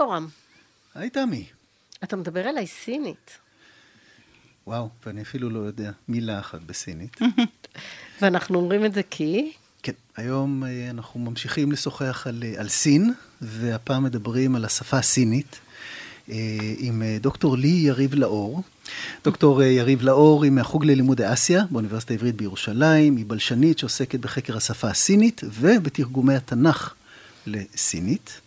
יורם? היי תמי. אתה מדבר אליי סינית. וואו, ואני אפילו לא יודע מילה אחת בסינית. ואנחנו אומרים את זה כי? כן, היום אנחנו ממשיכים לשוחח על סין, והפעם מדברים על השפה הסינית, עם דוקטור ליהי יריב-לאור. דוקטור יריב-לאור היא מהחוג ללימודי אסיה, באוניברסיטה העברית בירושלים, היא בלשנית שעוסקת בחקר השפה הסינית, ובתרגומי התנ"ך לסינית.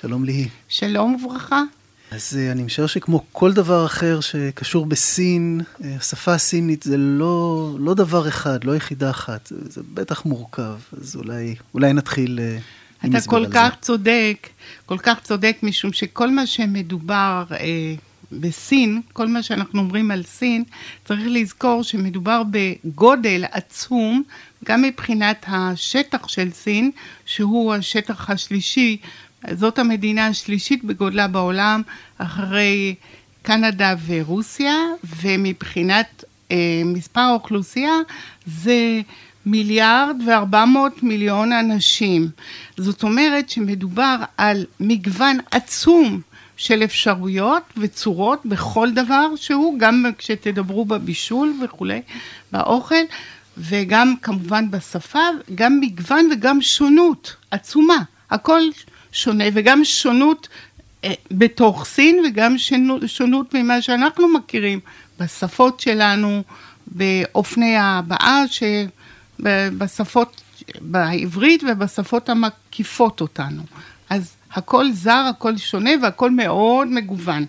שלום ליהי. שלום וברכה. אז אני משער שכמו כל דבר אחר שקשור בסין, השפה הסינית זה לא דבר אחד, לא יחידה אחת, זה בטח מורכב, אז אולי נתחיל... אתה כל כך צודק, משום שכל מה שמדובר בסין, כל מה שאנחנו אומרים על סין, צריך לזכור שמדובר בגודל עצום, גם מבחינת השטח של סין, שהוא השטח השלישי, זאת המדינה השלישית בגודלה בעולם, אחרי קנדה ורוסיה, ומבחינת מספר האוכלוסייה, זה 1,400,000,000 אנשים. זאת אומרת שמדובר על מגוון עצום של אפשרויות וצורות בכל דבר שהוא, גם כשתדברו בבישול וכולי, באוכל, וגם כמובן בשפה, גם מגוון וגם שונות עצומה. הכל שונה, וגם שונות בתוך סין, וגם שונות ממה שאנחנו מכירים, בשפות שלנו, באופני ההבעה, בשפות, בעברית ובשפות המקיפות אותנו. אז הכל זר, הכל שונה, והכל מאוד מגוון.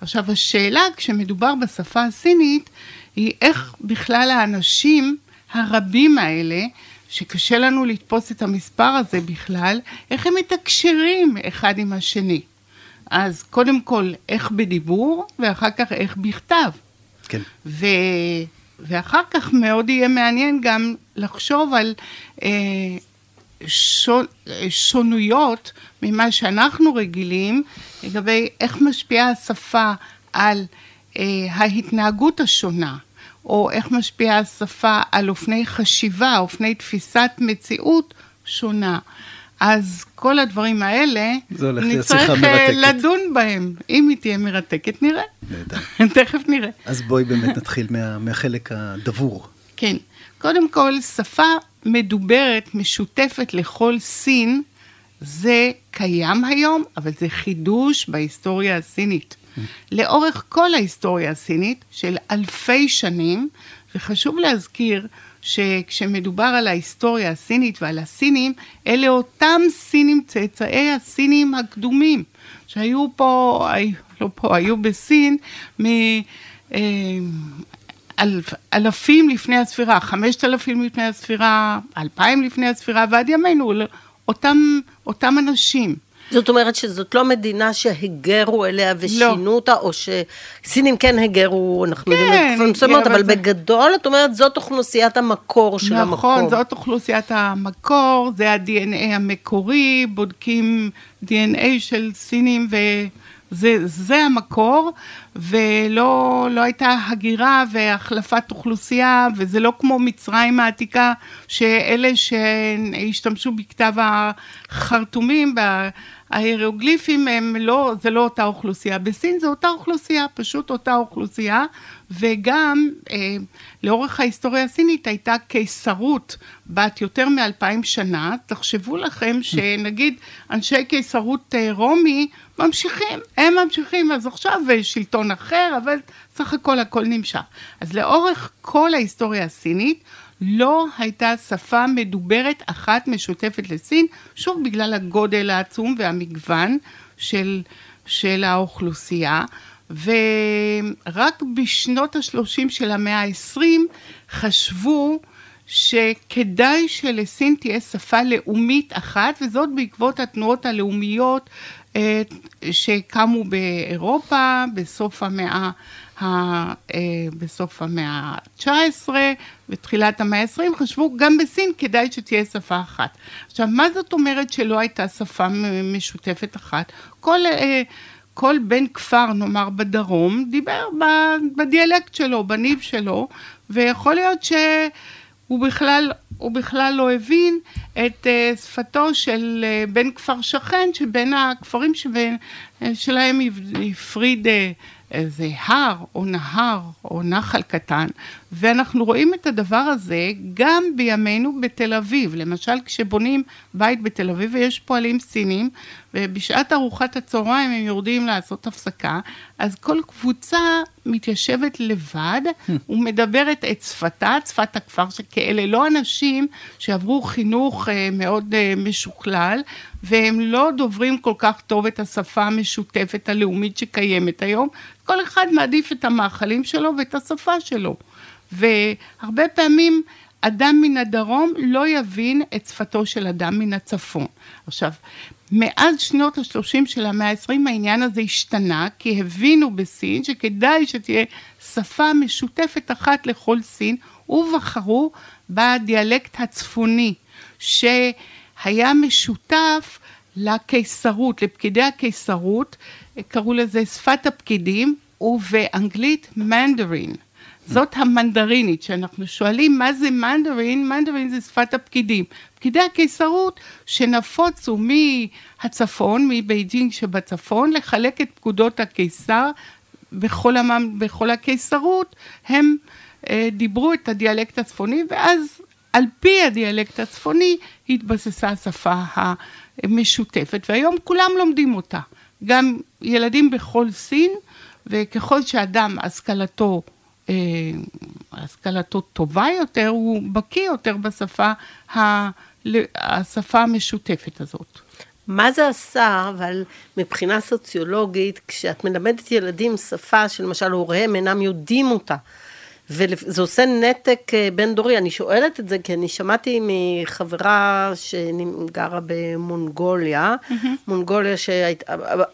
עכשיו, השאלה כשמדובר בשפה הסינית, היא איך בכלל האנשים הרבים האלה, שקשה לנו לתפוס את המספר הזה בכלל, איך הם מתקשרים אחד עם השני. אז קודם כל, איך בדיבור, ואחר כך איך בכתב. כן. ואחר כך מאוד יהיה מעניין גם לחשוב על שונויות ממה שאנחנו רגילים, לגבי איך משפיעה השפה על ההתנהגות השונה. או איך משפיעה השפה על אופני חשיבה, אופני תפיסת מציאות שונה. אז כל הדברים האלה, נצטרך לדון בהם. אם היא תהיה מרתקת, נראה. נדע. תכף נראה. אז בואי באמת נתחיל מהחלק הדבור. כן. קודם כל, שפה מדוברת, משותפת לכל סין, זה קיים היום, אבל זה חידוש בהיסטוריה הסינית. לאורך כל ההיסטוריה הסינית של אלפי שנים, וחשוב להזכיר שכשמדובר על ההיסטוריה הסינית ועל הסינים, אלה אותם סינים, צאצאי הסינים הקדומים, שהיו פה, היו בסין אלפים לפני הספירה, 5,000 לפני הספירה, 2,000 לפני הספירה, ועד ימינו, אותם אנשים. זאת אומרת שזאת לא מדינה שהגרו אליה ושינו אותה, או שסינים כן הגרו, אנחנו יודעים, אבל בגדול, זאת אומרת, זאת אוכלוסיית המקור של המקור. נכון, זאת אוכלוסיית המקור, זה ה-DNA המקורי, בודקים DNA של סינים, וזה המקור, ולא הייתה הגירה והחלפת אוכלוסייה, וזה לא כמו מצרים העתיקה, שאלה שהשתמשו בכתב החרטומים, וההירוגליפים, זה לא אותה אוכלוסייה. בסין זה אותה אוכלוסייה, פשוט אותה אוכלוסייה, וגם לאורך ההיסטוריה הסינית הייתה קיסרות בת יותר מ2,000 שנה, תחשבו לכם שנגיד אנשי קיסרות רומי ממשיכים, הם ממשיכים, אז עכשיו שלטון אחר, אבל סך הכל הכל נמשך. אז לאורך כל ההיסטוריה הסינית, לא הייתה שפה מדוברת אחת משותפת לסין, שוב בגלל הגודל העצום והמגוון של האוכלוסייה, ורק בשנות ה-30 של המאה ה-20 חשבו שכדאי שלסין תהיה שפה לאומית אחת, וזאת בעקבות התנועות הלאומיות שקמו באירופה בסוף המאה ה-19 ותחילת המאה ה-20, חשבו גם בסין כדאי שתהיה שפה אחת. עכשיו, מה זאת אומרת שלא הייתה שפה משותפת אחת? כל בן כפר, נאמר בדרום, דיבר בדיאלקט שלו, בניב שלו, ויכול להיות שהוא הוא בכלל לא הבין את שפתו של בן כפר שכן, שבין הכפרים שלהם הפריד איזה הר או נהר או נחל קטן, ואנחנו רואים את הדבר הזה גם בימינו בתל אביב, למשל כשבונים בית בתל אביב ויש פועלים סינים, ובשעת ארוחת הצהריים הם יורדים לעשות הפסקה, אז כל קבוצה מתיישבת לבד ומדברת את שפתה, שפת הכפר, שכאלה לא אנשים שעברו חינוך מאוד משוכלל, והם לא דוברים כל כך טוב את השפה המשותפת הלאומית שקיימת היום, כל אחד מעדיף את המאכלים שלו ואת השפה שלו. והרבה פעמים אדם מן הדרום לא יבין את שפתו של אדם מן הצפון. עכשיו, מאז שנות ה-30 של המאה ה-20 העניין הזה השתנה, כי הבינו בסין שכדאי שתהיה שפה משותפת אחת לכל סין, ובחרו בדיאלקט הצפוני, שהיה משותף לקיסרות, לפקידי הקיסרות, קראו לזה שפת הפקידים, ובאנגלית מנדרין. זאת המנדרינית, שאנחנו שואלים מה זה מנדרין, מנדרין זה שפת הפקידים. פקידי הקיסרות שנפוצו מהצפון, מבייג'ינג שבצפון, לחלק את פקודות הקיסר, בכל הקיסרות, הם דיברו את הדיאלקט הצפוני, ואז על פי הדיאלקט הצפוני התבססה השפה המשותפת, והיום כולם לומדים אותה. גם ילדים בכל סין, וככל שאדם השכלתו טובה יותר, הוא בקיא יותר בשפה השפה המשותפת הזאת. מה זה עשה, אבל מבחינה סוציולוגית, כשאת מלמדת ילדים שפה, שלמשל הוריהם אינם יודעים אותה, וזה עושה נתק בין דורי, אני שואלת את זה, כי אני שמעתי מחברה שגרה במונגוליה, מונגוליה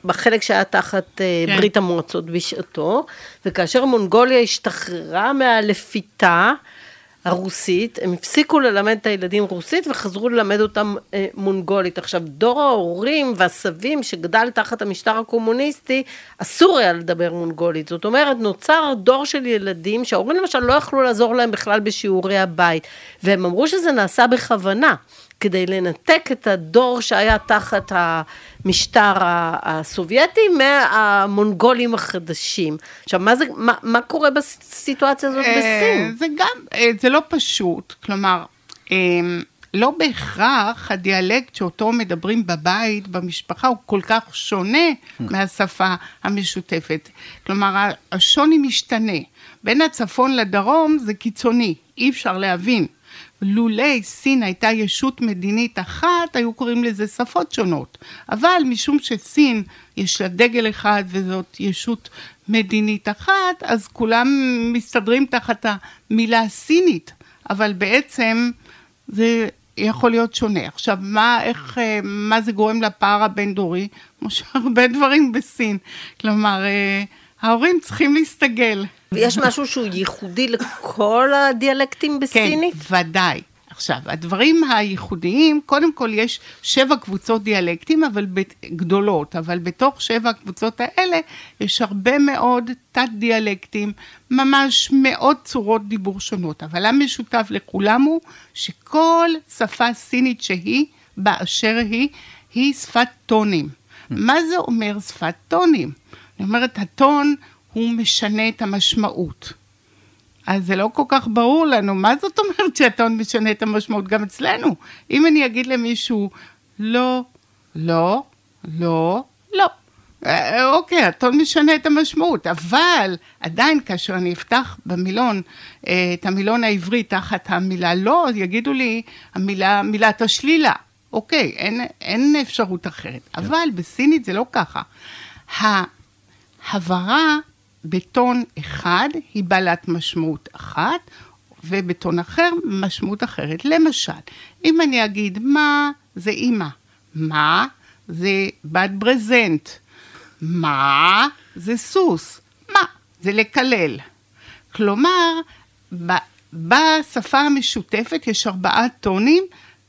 בחלק שהיה תחת ברית המועצות בשעתו, וכאשר מונגוליה השתחררה מהלפיתה הרוסית, הם הפסיקו ללמד את הילדים רוסית, וחזרו ללמד אותם מונגולית. עכשיו, דור ההורים והסבים שגדל תחת המשטר הקומוניסטי, אסור היה לדבר מונגולית. זאת אומרת, נוצר דור של ילדים, שההורים למשל לא יכלו לעזור להם בכלל בשיעורי הבית, והם אמרו שזה נעשה בכוונה, כדי לנתק את הדור שהיה תחת המשטר הסובייטי מהמונגולים החדשים. עכשיו, מה קורה בסיטואציה הזאת בסין? זה לא פשוט, כלומר, לא בהכרח הדיאלקט שאותו מדברים בבית, במשפחה, הוא כל כך שונה מהשפה המשותפת. כלומר, השוני משתנה. בין הצפון לדרום זה קיצוני, אי אפשר להבין. לולי סין הייתה ישות מדינית אחת, היו קוראים לזה שפות שונות, אבל משום שסין יש לה דגל אחד וזאת ישות מדינית אחת, אז כולם מסתדרים תחת המילה סינית, אבל בעצם זה יכול להיות שונה. עכשיו, מה זה גורם לפער הבין-דורי? כמו שהרבה דברים בסין, כלומר, ההורים צריכים להסתגל. ויש משהו שהוא ייחודי לכל הדיאלקטים בסינית? כן, ודאי. עכשיו, הדברים הייחודיים, קודם כל יש 7 קבוצות דיאלקטים, אבל גדולות, אבל בתוך 7 הקבוצות האלה, יש הרבה מאוד תת-דיאלקטים, ממש מאות צורות דיבור שונות, אבל המשותף לכולם הוא, שכל שפה סינית שהיא, באשר היא שפת טונים. מה זה אומר שפת טונים? זאת אומרת, הטון הוא משנה את המשמעות. אז זה לא כל כך ברור לנו, מה זאת אומרת שהטון משנה את המשמעות גם אצלנו? אם אני אגיד למישהו, לא, לא, לא, לא. אוקיי, הטון משנה את המשמעות, אבל עדיין כאשר אני אפתח במילון, את המילון העברי תחת המילה לא, יגידו לי מילת השלילה. אוקיי, אין אפשרות אחרת. אבל בסינית זה לא ככה. הברה בטון אחד היא בעלת משמעות אחת, ובטון אחר משמעות אחרת. למשל, אם אני אגיד מה זה אמא, מה זה בת ברזנט, מה זה סוס, מה זה לקלל. כלומר, בשפה המשותפת יש 4 טונים,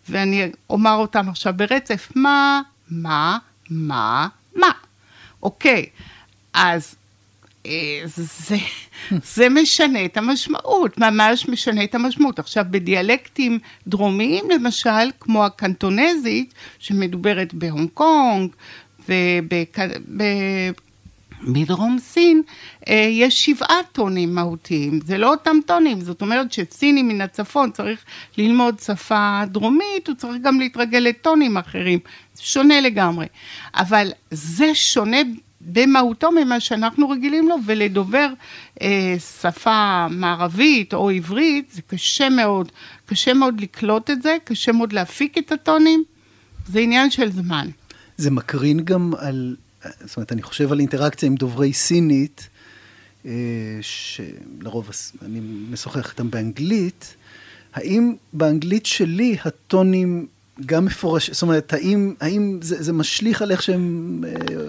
ואני אומר אותם עכשיו ברצף, מה, מה, מה, מה. אוקיי, אז זה משנה את המשמעות, ממש משנה את המשמעות. עכשיו, בדיאלקטים דרומיים, למשל, כמו הקנטונזית, שמדוברת בהונג קונג, ובדרום סין, יש 7 טונים מהותיים. זה לא אותם טונים, זאת אומרת שסיני מן הצפון צריך ללמוד שפה דרומית, הוא צריך גם להתרגל לטונים אחרים. זה שונה לגמרי. אבל זה שונה במהותו ממה שאנחנו רגילים לו, ולדובר שפה מערבית או עברית, זה קשה מאוד, קשה מאוד לקלוט את זה, קשה מאוד להפיק את הטונים, זה עניין של זמן. זה מקרין גם על, זאת אומרת, אני חושב על אינטראקציה עם דוברי סינית, שלרוב אני משוחח איתם באנגלית, האם באנגלית שלי הטונים גם מפורש, זאת אומרת, האם זה משליך על איך שהם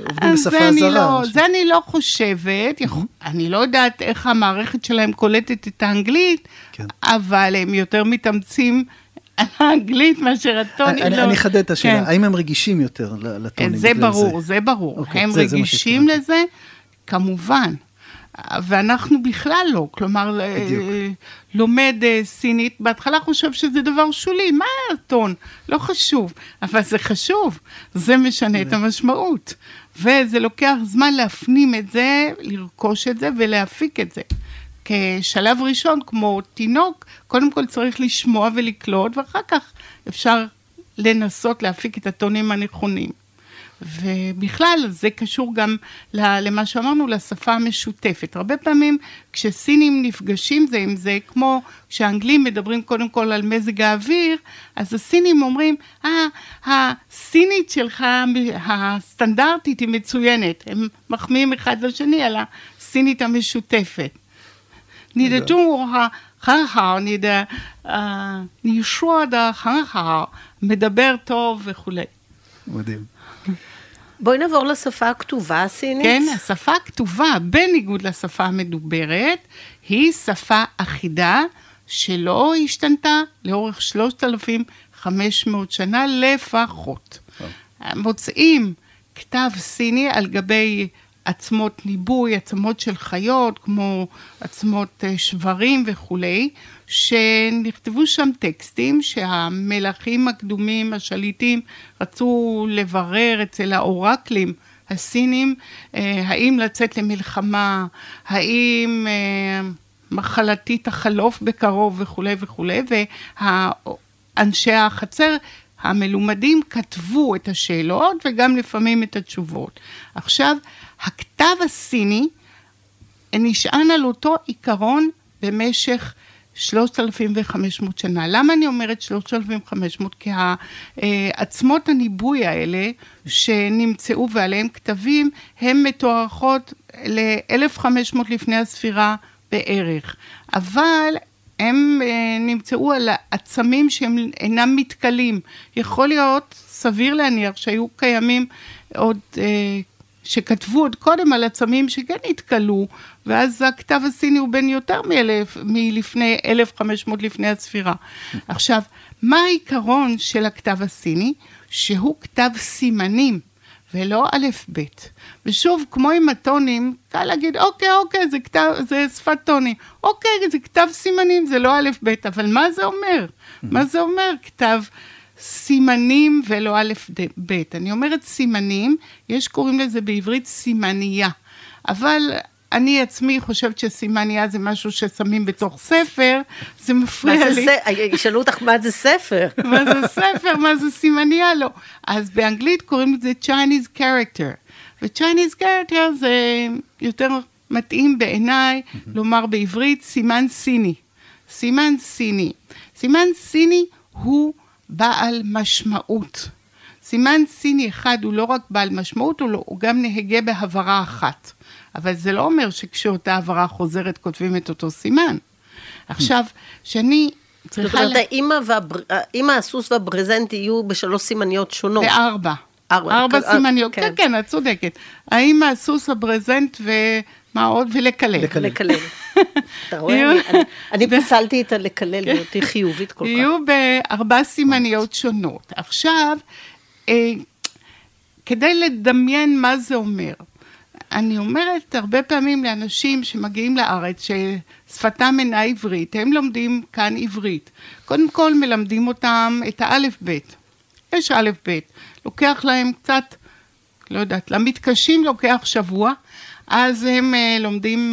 עובדים בשפה הזרה? זה אני לא חושבת, אני לא יודעת איך המערכת שלהם קולטת את האנגלית, אבל הם יותר מתאמצים על האנגלית מאשר הטונים. אני חדד את השאלה, האם הם רגישים יותר לטונים? זה ברור, זה ברור. הם רגישים לזה, כמובן. ואנחנו בכלל לא, כלומר, לומד סינית, בהתחלה חושב שזה דבר שולי, מה הטון? לא חשוב, אבל זה חשוב, זה משנה את המשמעות, וזה לוקח זמן להפנים את זה, לרכוש את זה ולהפיק את זה. כשלב ראשון, כמו תינוק, קודם כל צריך לשמוע ולקלוט, ואחר כך אפשר לנסות להפיק את הטונים הנכונים. ובכלל זה קשור גם למה שאמרנו, לשפה המשותפת. הרבה פעמים כשסינים נפגשים זה עם זה, כמו כשהאנגלים מדברים קודם כל על מזג האוויר, אז הסינים אומרים, הסינית שלך, הסטנדרטית היא מצוינת. הם מחמיאים אחד לשני על הסינית המשותפת. נידג'ו חנגחאו, נישוע חנגחאו, מדבר טוב וכולי. מדהים. בואי נעבור לשפה הכתובה הסינית. כן, השפה הכתובה, בניגוד לשפה המדוברת, היא שפה אחידה שלא השתנתה לאורך 3,500 שנה לפחות. מוצאים כתב סיני על גבי עצמות ניבוי, עצמות של חיות, כמו עצמות שברים וכולי, שנכתבו שם טקסטים שהמלכים הקדומים, השליטים, רצו לברר אצל האורקלים הסינים, האם לצאת למלחמה, האם מחלתי תחלוף בקרוב וכולי וכולי, ואנשי החצר המלומדים כתבו את השאלות וגם לפעמים את התשובות. עכשיו, הכתב הסיני נשען על אותו עיקרון במשך 3,500 שנה. למה אני אומרת 3,500? כי העצמות הניבוי האלה שנמצאו ועליהם כתבים, הן מתוארכות ל-1,500 לפני הספירה בערך. אבל הם נמצאו על העצמים שהם אינם מתקלים. יכול להיות סביר להניח שהיו קיימים עוד שכתבו עוד קודם על עצמים שכן התקלו, ואז הכתב הסיני הוא בן יותר מלפני 1,500 לפני הספירה. עכשיו, מה העיקרון של הכתב הסיני? שהוא כתב סימנים, ולא א' ב'. ושוב, כמו עם הטונים, קל להגיד, אוקיי, זה שפת טונים. אוקיי, זה כתב סימנים, זה לא א' ב', אבל מה זה אומר? מה זה אומר כתב סימנים ולא א' ב'. אני אומרת סימנים, יש קוראים לזה בעברית סימניה, אבל אני עצמי חושבת שסימניה זה משהו ששמים בתוך ספר, זה מפריע לי. שאלו אותך מה זה ספר? מה זה ספר, מה זה סימניה? לא. אז באנגלית קוראים לזה Chinese character, ו-Chinese character זה יותר מתאים בעיניי, לומר בעברית סימן סיני. סימן סיני. סימן סיני הוא בעל משמעות. סימן סיני אחד הוא לא רק בעל משמעות, הוא גם נהגה בהברה אחת. אבל זה לא אומר שכשאותה הברה חוזרת, כותבים את אותו סימן. עכשיו, שאני צריכה... זאת אומרת, האמא, הסוס והברזנט יהיו בשלוש סימניות שונות. ארבע סימניות, כן, את צודקת. האמא, הסוס, הברזנט מה עוד? ולקלל. אתה רואה? אני פסלתי את הלקלל, ואותי חיובית כל כך. יהיו ב4 סימניות שונות. עכשיו, כדי לדמיין מה זה אומר, אני אומרת הרבה פעמים לאנשים שמגיעים לארץ, ששפתם אינה עברית, הם לומדים כאן עברית. קודם כל מלמדים אותם את האלף-בית. יש אלף-בית. לוקח להם קצת, לא יודעת, למתקשים לוקח שבוע, אז הם לומדים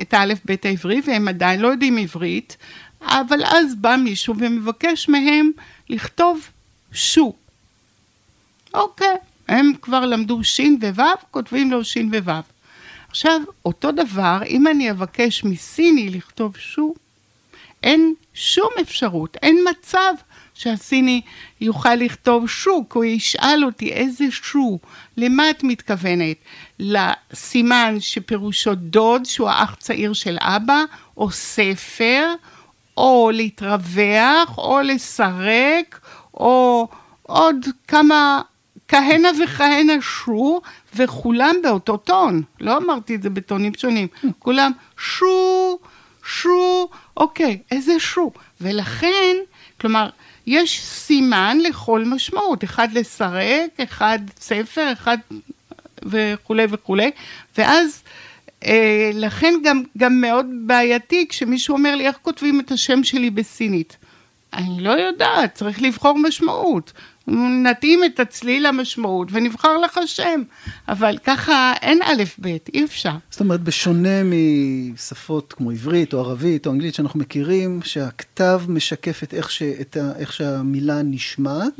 את האלף-בית העברי, והם עדיין לא יודעים עברית, אבל אז בא מישהו ומבקש מהם לכתוב שו. אוקיי. הם כבר למדו שין ווו, כותבים לו שין ווו. עכשיו, אותו דבר, אם אני אבקש מסיני לכתוב שו, אין שום אפשרות, אין מצב שהסיני יוכל לכתוב שו, כי הוא ישאל אותי איזה שו, למה את מתכוונת? לסימן שפירושו דוד, שהוא האח צעיר של אבא, או ספר, או להתרווח, או לסרק, או עוד כמה... כהנה וכהנה שו, וכולם באותו טון. לא אמרתי את זה בטונים שונים. כולם שו, שו, אוקיי, איזה שו. ולכן, כלומר, יש סימן לכל משמעות. אחד לסרק, אחד ספר, אחד וכו' וכו'. ואז, לכן גם מאוד בעייתי, כשמישהו אומר לי, איך כותבים את השם שלי בסינית? אני לא יודעת, צריך לבחור משמעות. נתאים את הצליל המשמעות ונבחר לך שם, אבל ככה אין א' ב', אי אפשר. זאת אומרת, בשונה משפות כמו עברית או ערבית או אנגלית שאנחנו מכירים, שהכתב משקף את איך שהמילה נשמעת,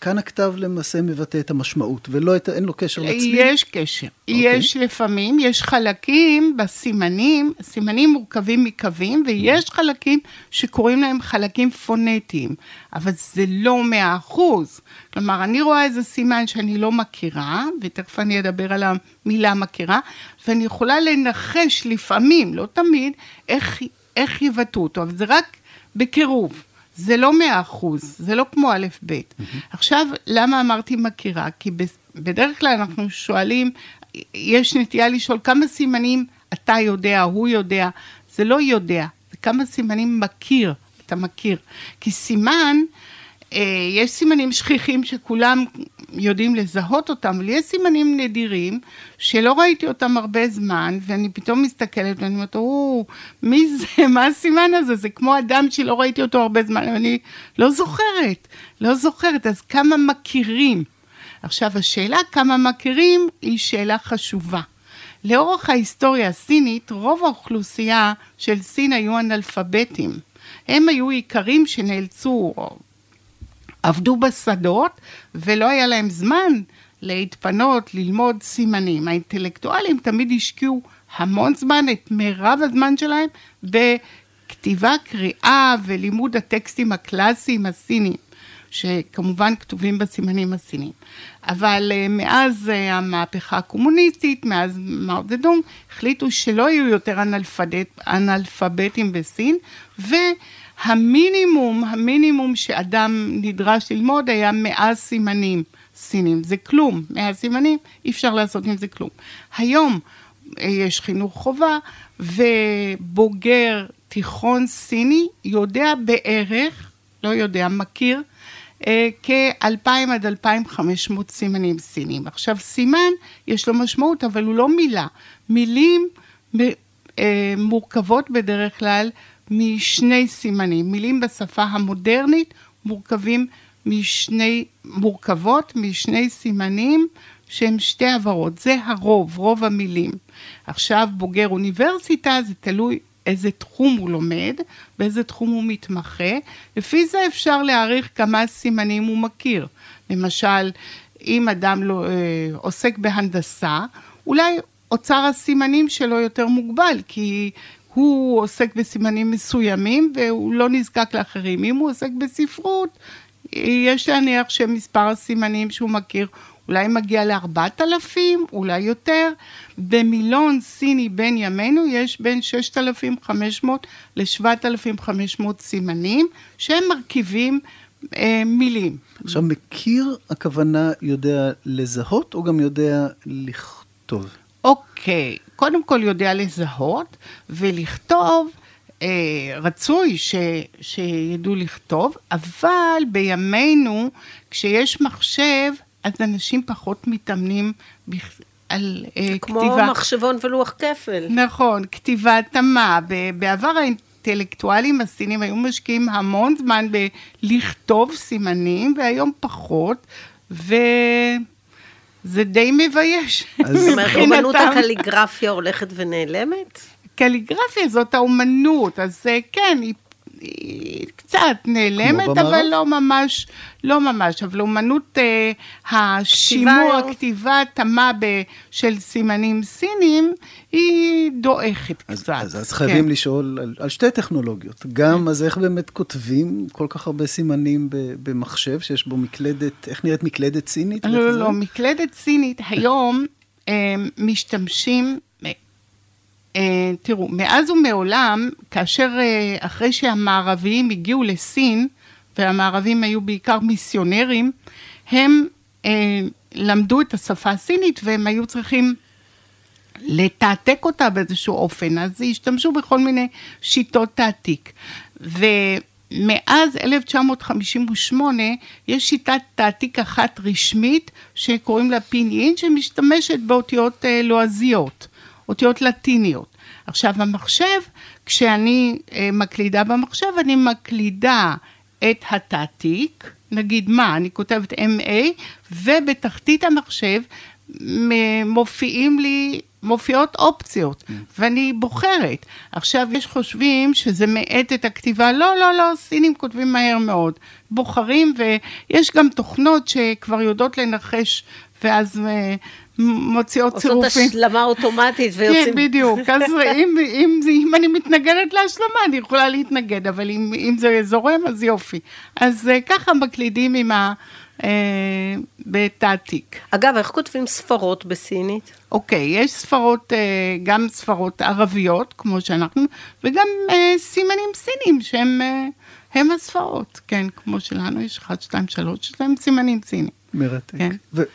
כאן הכתב למעשה מבטא את המשמעות, ואין לו קשר לצליל. יש קשר, יש לפעמים, יש חלקים בסימנים, סימנים מורכבים מקווים, ויש חלקים שקוראים להם חלקים פונטיים, אבל זה לא 100%. כלומר, אני רואה איזה סימן שאני לא מכירה, ותכף אני אדבר על המילה מכירה, ואני יכולה לנחש לפעמים, לא תמיד, איך יבטאו אותו, אבל זה רק בקירוב. זה לא 100%, זה לא כמו א' ב'. עכשיו, למה אמרתי מכירה? כי בדרך כלל אנחנו שואלים, יש נטייה לשאול כמה סימנים אתה יודע, הוא יודע, זה לא יודע, זה כמה סימנים מכיר, אתה מכיר. כי סימן, יש סימנים שכיחים שכולם יודעים לזהות אותם, אבל יש סימנים נדירים שלא ראיתי אותם הרבה זמן, ואני פתאום מסתכלת ואני אומרת, מי זה, מה הסימן הזה? זה כמו אדם שלא ראיתי אותו הרבה זמן, ואני לא זוכרת, אז כמה מכירים? עכשיו השאלה כמה מכירים היא שאלה חשובה. לאורך ההיסטוריה הסינית, רוב האוכלוסייה של סין היו אנאלפביתים. הם היו עיקרים שנאלצו... עבדו בשדות, ולא היה להם זמן להתפנות, ללמוד סימנים. האינטלקטואלים תמיד השקיעו המון זמן, את מירב הזמן שלהם, בכתיבה, קריאה ולימוד הטקסטים הקלאסיים הסינים, שכמובן כתובים בסימנים הסינים. אבל מאז המהפכה הקומוניסטית, מאז מאו דזדונג, החליטו שלא יהיו יותר אנאלפביתים בסין, המינימום שאדם נדרש ללמוד היה 100 סימנים סינים. זה כלום, 100 סימנים, אי אפשר לעשות עם זה כלום. היום יש חינוך חובה, ובוגר תיכון סיני יודע בערך, לא יודע, מכיר, כ-2,000 עד 2,500 סימנים סינים. עכשיו, סימן יש לו משמעות, אבל הוא לא מילה. מילים מורכבות בדרך כלל, משני סימנים. מילים בשפה המודרנית מורכבות משני סימנים שהם שתי עברות. זה רוב המילים. עכשיו בוגר אוניברסיטה, זה תלוי איזה תחום הוא לומד, באיזה תחום הוא מתמחה. לפי זה אפשר להעריך כמה סימנים הוא מכיר. למשל, אם אדם לא, עוסק בהנדסה, אולי אוצר הסימנים שלו יותר מוגבל, כי... הוא עוסק בסימנים מסוימים, והוא לא נזקק לאחרים. אם הוא עוסק בספרות, יש להניח שמספר הסימנים שהוא מכיר, אולי מגיע ל4,000, אולי יותר. במילון סיני בין ימינו, יש בין 6,500 ל7,500 סימנים, שהם מרכיבים מילים. עכשיו, מכיר הכוונה יודע לזהות, או גם יודע לכתוב? אוקיי. קודם כל יודע לזהות ולכתוב, רצוי שידעו לכתוב, אבל בימינו, כשיש מחשב, אז אנשים פחות מתאמנים על כמו כתיבה. כמו מחשבון ולוח כפל. נכון, כתיבה תמה. בעבר האינטלקטואלים הסינים היו משקיעים המון זמן בלכתוב סימנים, והיום פחות, וזה די מבייש. זאת אומרת, אומנות הקליגרפיה הולכת ונעלמת? קליגרפיה זאת האומנות, אז כן, היא קצת נעלמת, אבל לא ממש, אבל אומנות השימור, הכתיבה, התאמה של סימנים סינים, היא דועכת קצת. אז חייבים לשאול על שתי טכנולוגיות, גם אז איך באמת כותבים כל כך הרבה סימנים במחשב, שיש בו מקלדת, איך נראית מקלדת סינית? לא, לא, מקלדת סינית, היום משתמשים, תראו, מאז ומעולם, כאשר אחרי שהמערביים הגיעו לסין, והמערבים היו בעיקר מיסיונרים, הם למדו את השפה הסינית, והם היו צריכים לתעתק אותה באיזשהו אופן, אז השתמשו בכל מיני שיטות תעתיק. ומאז 1958, יש שיטת תעתיק אחת רשמית, שקוראים לה פיניין, שמשתמשת באותיות לועזיות. אותיות לטיניות. עכשיו המחשב, כשאני מקלידה במחשב, אני מקלידה את התעתיק, נגיד מה, אני כותבת MA, ובתחתית המחשב מופיעות אופציות, ואני בוחרת. עכשיו יש חושבים שזה מעט את הכתיבה, לא, לא, לא, סינים כותבים מהר מאוד, בוחרים, ויש גם תוכנות שכבר יודעות לנחש, ואז מוציאות צירופים. עושות השלמה אוטומטית ויוצאים. כן, בדיוק. אז אם אני מתנגדת להשלמה, אני יכולה להתנגד, אבל אם זה זורם, אז יופי. אז ככה מקלידים עם בתעתיק. אגב, איך כותבים ספרות בסינית? אוקיי, יש ספרות, גם ספרות ערביות, כמו שאנחנו, וגם סימנים סינים, שהם הספרות. כן, כמו שלנו, יש 1, 2, 3, שהם סימנים סינים. מרתק. כן.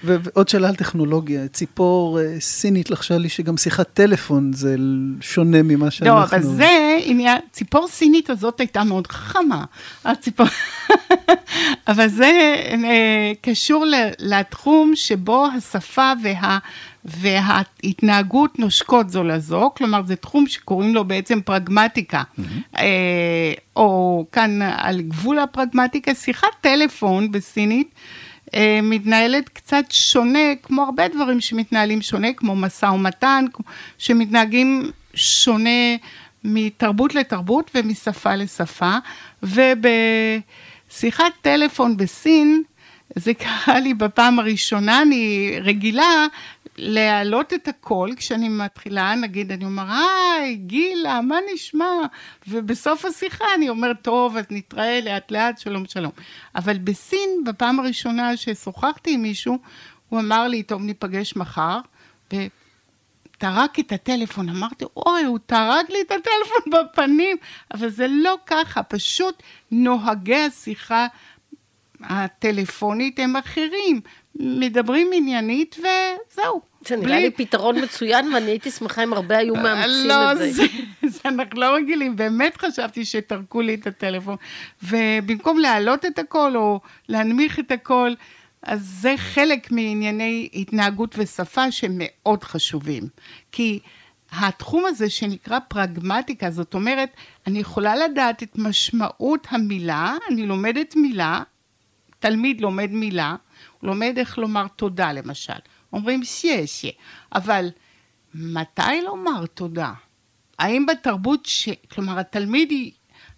ועוד שאלה על טכנולוגיה, ציפור סינית לחשה לי שגם שיחת טלפון זה שונה ממה שאנחנו... לא, אבל זה, ציפור סינית הזאת הייתה מאוד חכמה, הציפור... אבל זה קשור לתחום שבו השפה וההתנהגות נושקות זו לזו, כלומר זה תחום שקוראים לו בעצם פרגמטיקה, או כאן על גבול הפרגמטיקה, שיחת טלפון בסינית, מתנהלת קצת שונה, כמו הרבה דברים שמתנהלים שונה, כמו משא ומתן, שמתנהגים שונה מתרבות לתרבות ומשפה לשפה, ובשיחת טלפון בסין, זה קרה לי בפעם הראשונה, אני רגילה להעלות את הכל, כשאני מתחילה, נגיד, אני אומר, היי, גילה, מה נשמע? ובסוף השיחה אני אומר, טוב, אז נתראה לאט לאט, שלום שלום. אבל בסין, בפעם הראשונה ששוחחתי עם מישהו, הוא אמר לי, טוב, ניפגש מחר, וטרק את הטלפון, אמרתי, אוי, הוא טרק לי את הטלפון בפנים, אבל זה לא ככה, פשוט נוהגי השיחה הטלפונית הם אחרים, מדברים עניינית וזהו. זה נראה לי פתרון מצוין, ואני הייתי שמחה אם הרבה היו מאמצים את זה. לא, אנחנו לא רגילים, באמת חשבתי שתרקו לי את הטלפון, ובמקום להעלות את הכל, או להנמיך את הכל, אז זה חלק מענייני התנהגות ושפה, שמאוד חשובים, כי התחום הזה שנקרא פרגמטיקה, זאת אומרת, אני יכולה לדעת את משמעות המילה, אני לומדת מילה, תלמיד לומד מילה, הוא לומד איך לומר תודה למשל. אומרים שיה שיה, אבל מתי לומר תודה? האם בתרבות, כלומר התלמיד היא,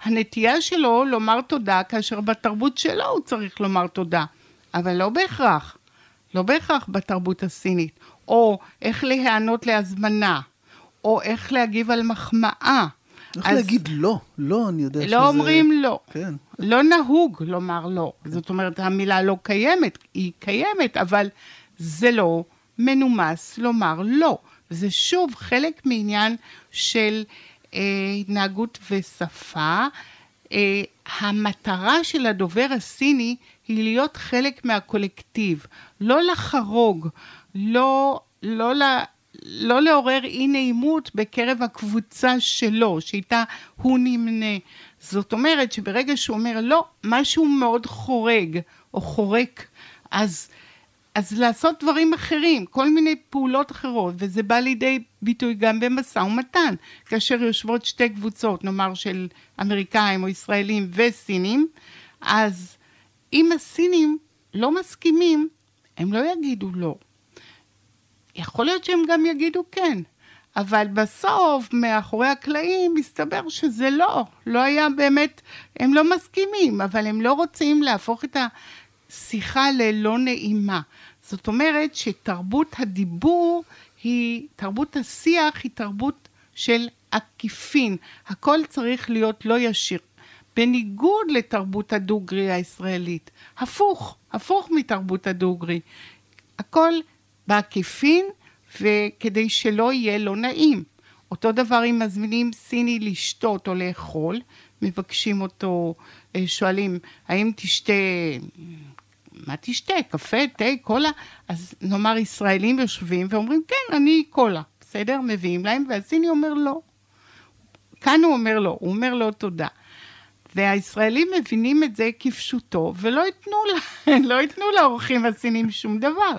הנטייה שלו לומר תודה, כאשר בתרבות שלו הוא צריך לומר תודה, אבל לא בהכרח, בתרבות הסינית, או איך להיענות להזמנה, או איך להגיב על מחמאה. איך להגיד לא, לא, אני יודע שזה... לא אומרים לא, לא נהוג לומר לא, זאת אומרת המילה לא קיימת, היא קיימת, אבל זה לא מנומס לומר לא, זה שוב חלק מעניין של התנהגות ושפה, המטרה של הדובר הסיני היא להיות חלק מהקולקטיב, לא לחרוג, לא לעורר אי נעימות בקרב הקבוצה שלו, שאיתה הוא נמנה. זאת אומרת שברגע שהוא אומר לא, משהו מאוד חורג, או חורק, אז אז לעשות דברים אחרים, כל מיני פעולות אחרות, וזה בא לידי ביטוי גם במשא ומתן, כאשר יושבות שתי קבוצות, נאמר של אמריקאים או ישראלים וסינים, אז אם הסינים לא מסכימים, הם לא יגידו לא. יכול להיות שהם גם יגידו כן, אבל בסוף, מאחורי הקלעים, מסתבר שזה לא. לא היה באמת, הם לא מסכימים, אבל הם לא רוצים להפוך את השיחה ללא נעימה. זאת אומרת שתרבות הדיבור היא, תרבות השיח היא תרבות של עקיפין. הכל צריך להיות לא ישיר. בניגוד לתרבות הדוגרי הישראלית. הפוך, הפוך מתרבות הדוגרי. הכל בעקיפין, וכדי שלא יהיה לא נעים. אותו דבר אם מזמינים סיני לשתות או לאכול, מבקשים אותו, שואלים, האם תשתה, מה תשתה? קפה, תה, קולה? אז נאמר ישראלים יושבים ואומרים, כן, אני קולה, בסדר? מביאים להם, והסיני אומר לא. כאן הוא אומר לא, הוא אומר לא תודה. והישראלים מבינים את זה כפשוטו, ולא יתנו, לא יתנו לאורחים הסינים שום דבר.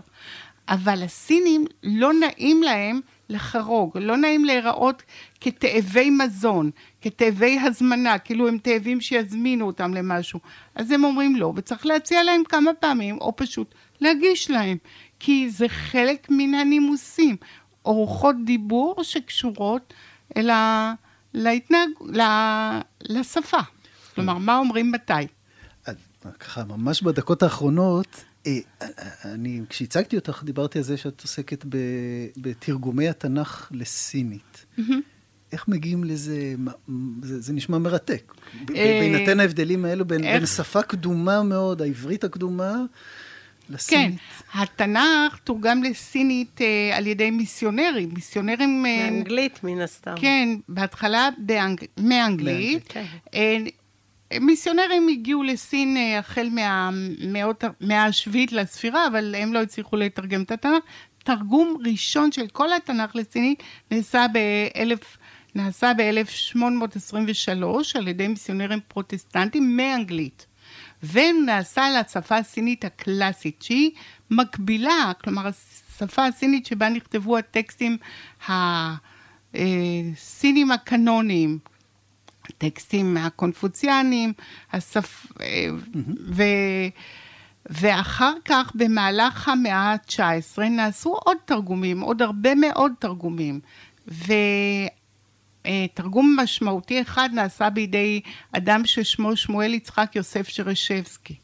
אבל הסינים לא נעים להם לחרוג, לא נעים להיראות כתאבי מזון, כתאבי הזמנה, כאילו הם תאבים שיזמינו אותם למשהו. אז הם אומרים לא, וצריך להציע להם כמה פעמים, או פשוט להגיש להם, כי זה חלק מן הנימוסים, אורחות דיבור שקשורות לשפה. כלומר, מה אומרים מתי? ככה, ממש בדקות האחרונות, כשהצגתי אותך, דיברתי על זה שאת עוסקת בתרגומי התנ"ך לסינית. איך מגיעים לזה? זה נשמע מרתק. בהינתן ההבדלים האלו, בין שפה קדומה מאוד, העברית הקדומה, לסינית. כן, התנ"ך תורגם לסינית על ידי מיסיונרים. מיסיונרים... מאנגלית מן הסתם. כן, בהתחלה מאנגלית. מיסיונרים הגיעו לסין החל מהמאה השביעית לספירה, אבל הם לא הצליחו לתרגם את התנ"ך. תרגום ראשון של כל התנ"ך לסיני נעשה ב-1823 על ידי מיסיונרים פרוטסטנטים מאנגלית. ונעשה לשפה הסינית הקלאסית, שהיא מקבילה, כלומר השפה הסינית שבה נכתבו הטקסטים הסינים הקנוניים, הטקסטים הקונפוציאנים, ואחר כך במהלך המאה ה-19 נעשו עוד תרגומים, עוד הרבה מאוד תרגומים, ותרגום משמעותי אחד נעשה בידי אדם ששמו שמואל יצחק יוסף שרשבסקי.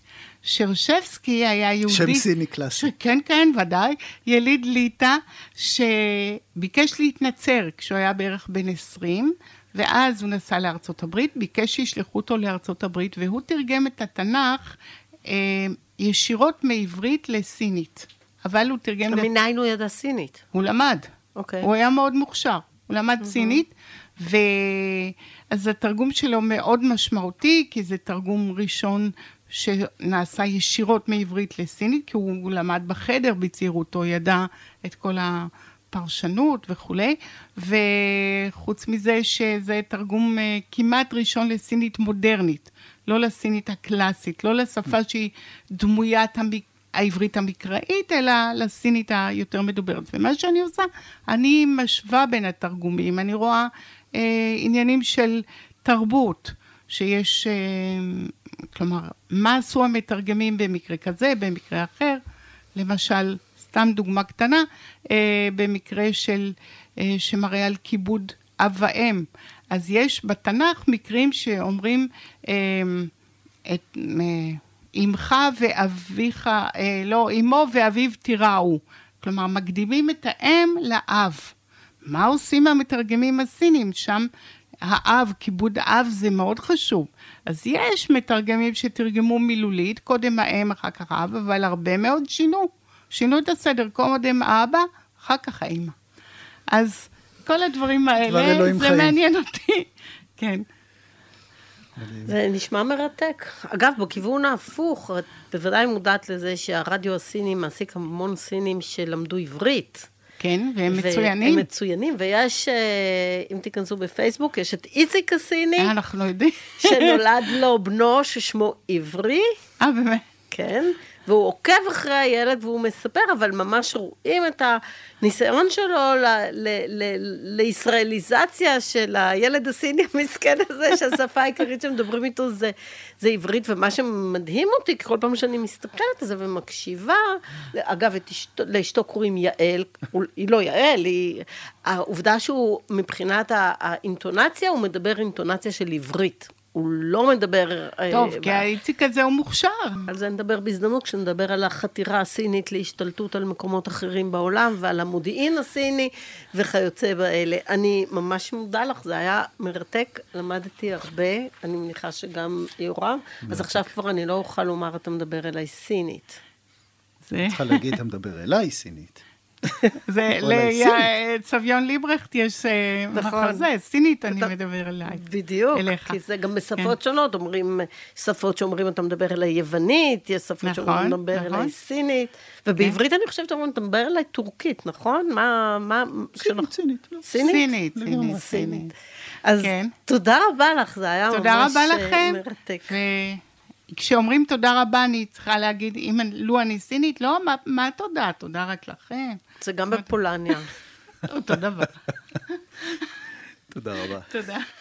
שרשבסקי היה יהודי... שם סיני קלאסי. כן, כן, ודאי. יליד ליטא שביקש להתנצר כשהוא היה בערך בן 20, ואז הוא נסע לארצות הברית, ביקש שישלחו אותו לארצות הברית, והוא תרגם את התנ"ך ישירות מעברית לסינית. אבל הוא תרגם... מניין הוא ידע סינית? הוא למד. אוקיי. הוא היה מאוד מוכשר. הוא למד סינית, אז התרגום שלו מאוד משמעותי, כי זה תרגום ראשון שנעשה ישירות מעברית לסינית, כי הוא למד בחדר בצעירותו, ידע את כל ה... פרשנות וכולי, וחוץ מזה שזה תרגום כמעט ראשון לסינית מודרנית, לא לסינית הקלאסית, לא לשפה שהיא דמוית העברית המקראית, אלא לסינית היותר מדוברת. ומה שאני עושה, אני משווה בין התרגומים, אני רואה עניינים של תרבות, שיש, כלומר, מה עשו המתרגמים במקרה כזה, במקרה אחר, למשל, סתם דוגמה קטנה, במקרה של, שמראה על כיבוד אב ואם. אז יש בתנ"ך מקרים שאומרים, אמך ואביך, לא, אמו ואביו תיראו. כלומר, מקדימים את האם לאב. מה עושים המתרגמים הסינים? שם האב, כיבוד האב זה מאוד חשוב. אז יש מתרגמים שתרגמו מילולית, קודם האם, אחר כך האב, אבל הרבה מאוד שינו את הסדר, קודם אבא, אחר כך האמא. אז כל הדברים האלה, זה מעניין אותי. כן. זה נשמע מרתק. אגב, בכיוון ההפוך, את בוודאי מודעת לזה שהרדיו הסיני מעסיק המון סינים שלמדו עברית. כן, והם מצוינים. והם מצוינים, ויש, אם תיכנסו בפייסבוק, יש את איציק הסיני. אנחנו יודעים. שנולד לו בנו ששמו עברי. באמת. כן, והוא עוקב אחרי הילד והוא מספר, אבל ממש רואים את הניסיון שלו לישראליזציה של הילד הסיני המסכן הזה, שהשפה העיקרית שמדברים איתו זה עברית, ומה שמדהים אותי, כל פעם שאני מסתכלת על זה ומקשיבה, אגב, לאשתו קוראים יעל, היא לא יעל, העובדה שהוא מבחינת האינטונציה, הוא מדבר אינטונציה של עברית. הוא לא מדבר... טוב, כי האיציק הזה הוא מוכשר. על זה נדבר בהזדמנות, כשנדבר על החתירה הסינית להשתלטות על מקומות אחרים בעולם, ועל המודיעין הסיני וכיוצא באלה. אני ממש מודה לך, זה היה מרתק, למדתי הרבה, אני מניחה שגם יורה, אז עכשיו כבר אני לא אוכל לומר, אתה מדבר אליי סינית. צריך להגיד, אתה מדבר אליי סינית. זה לצביון ליברכט יש מחזה, סינית אני מדבר אליי. בדיוק, כי זה גם בשפות שונות, אומרים, שפות שאומרים אתה מדבר אליי יוונית, יש שפות שאומרים אתה מדבר אליי סינית, ובעברית אני חושבת אומרים אתה מדבר אליי טורקית, נכון? מה? סינית. סינית. סינית. אז תודה רבה לך, זה היה ממש מרתק. תודה רבה לכם. כשאומרים תודה רבה, אני צריכה להגיד, אם לא אני סינית, לא, מה תודה? תודה רק לכם. זה גם בפולניה. אותו דבר. תודה רבה. תודה.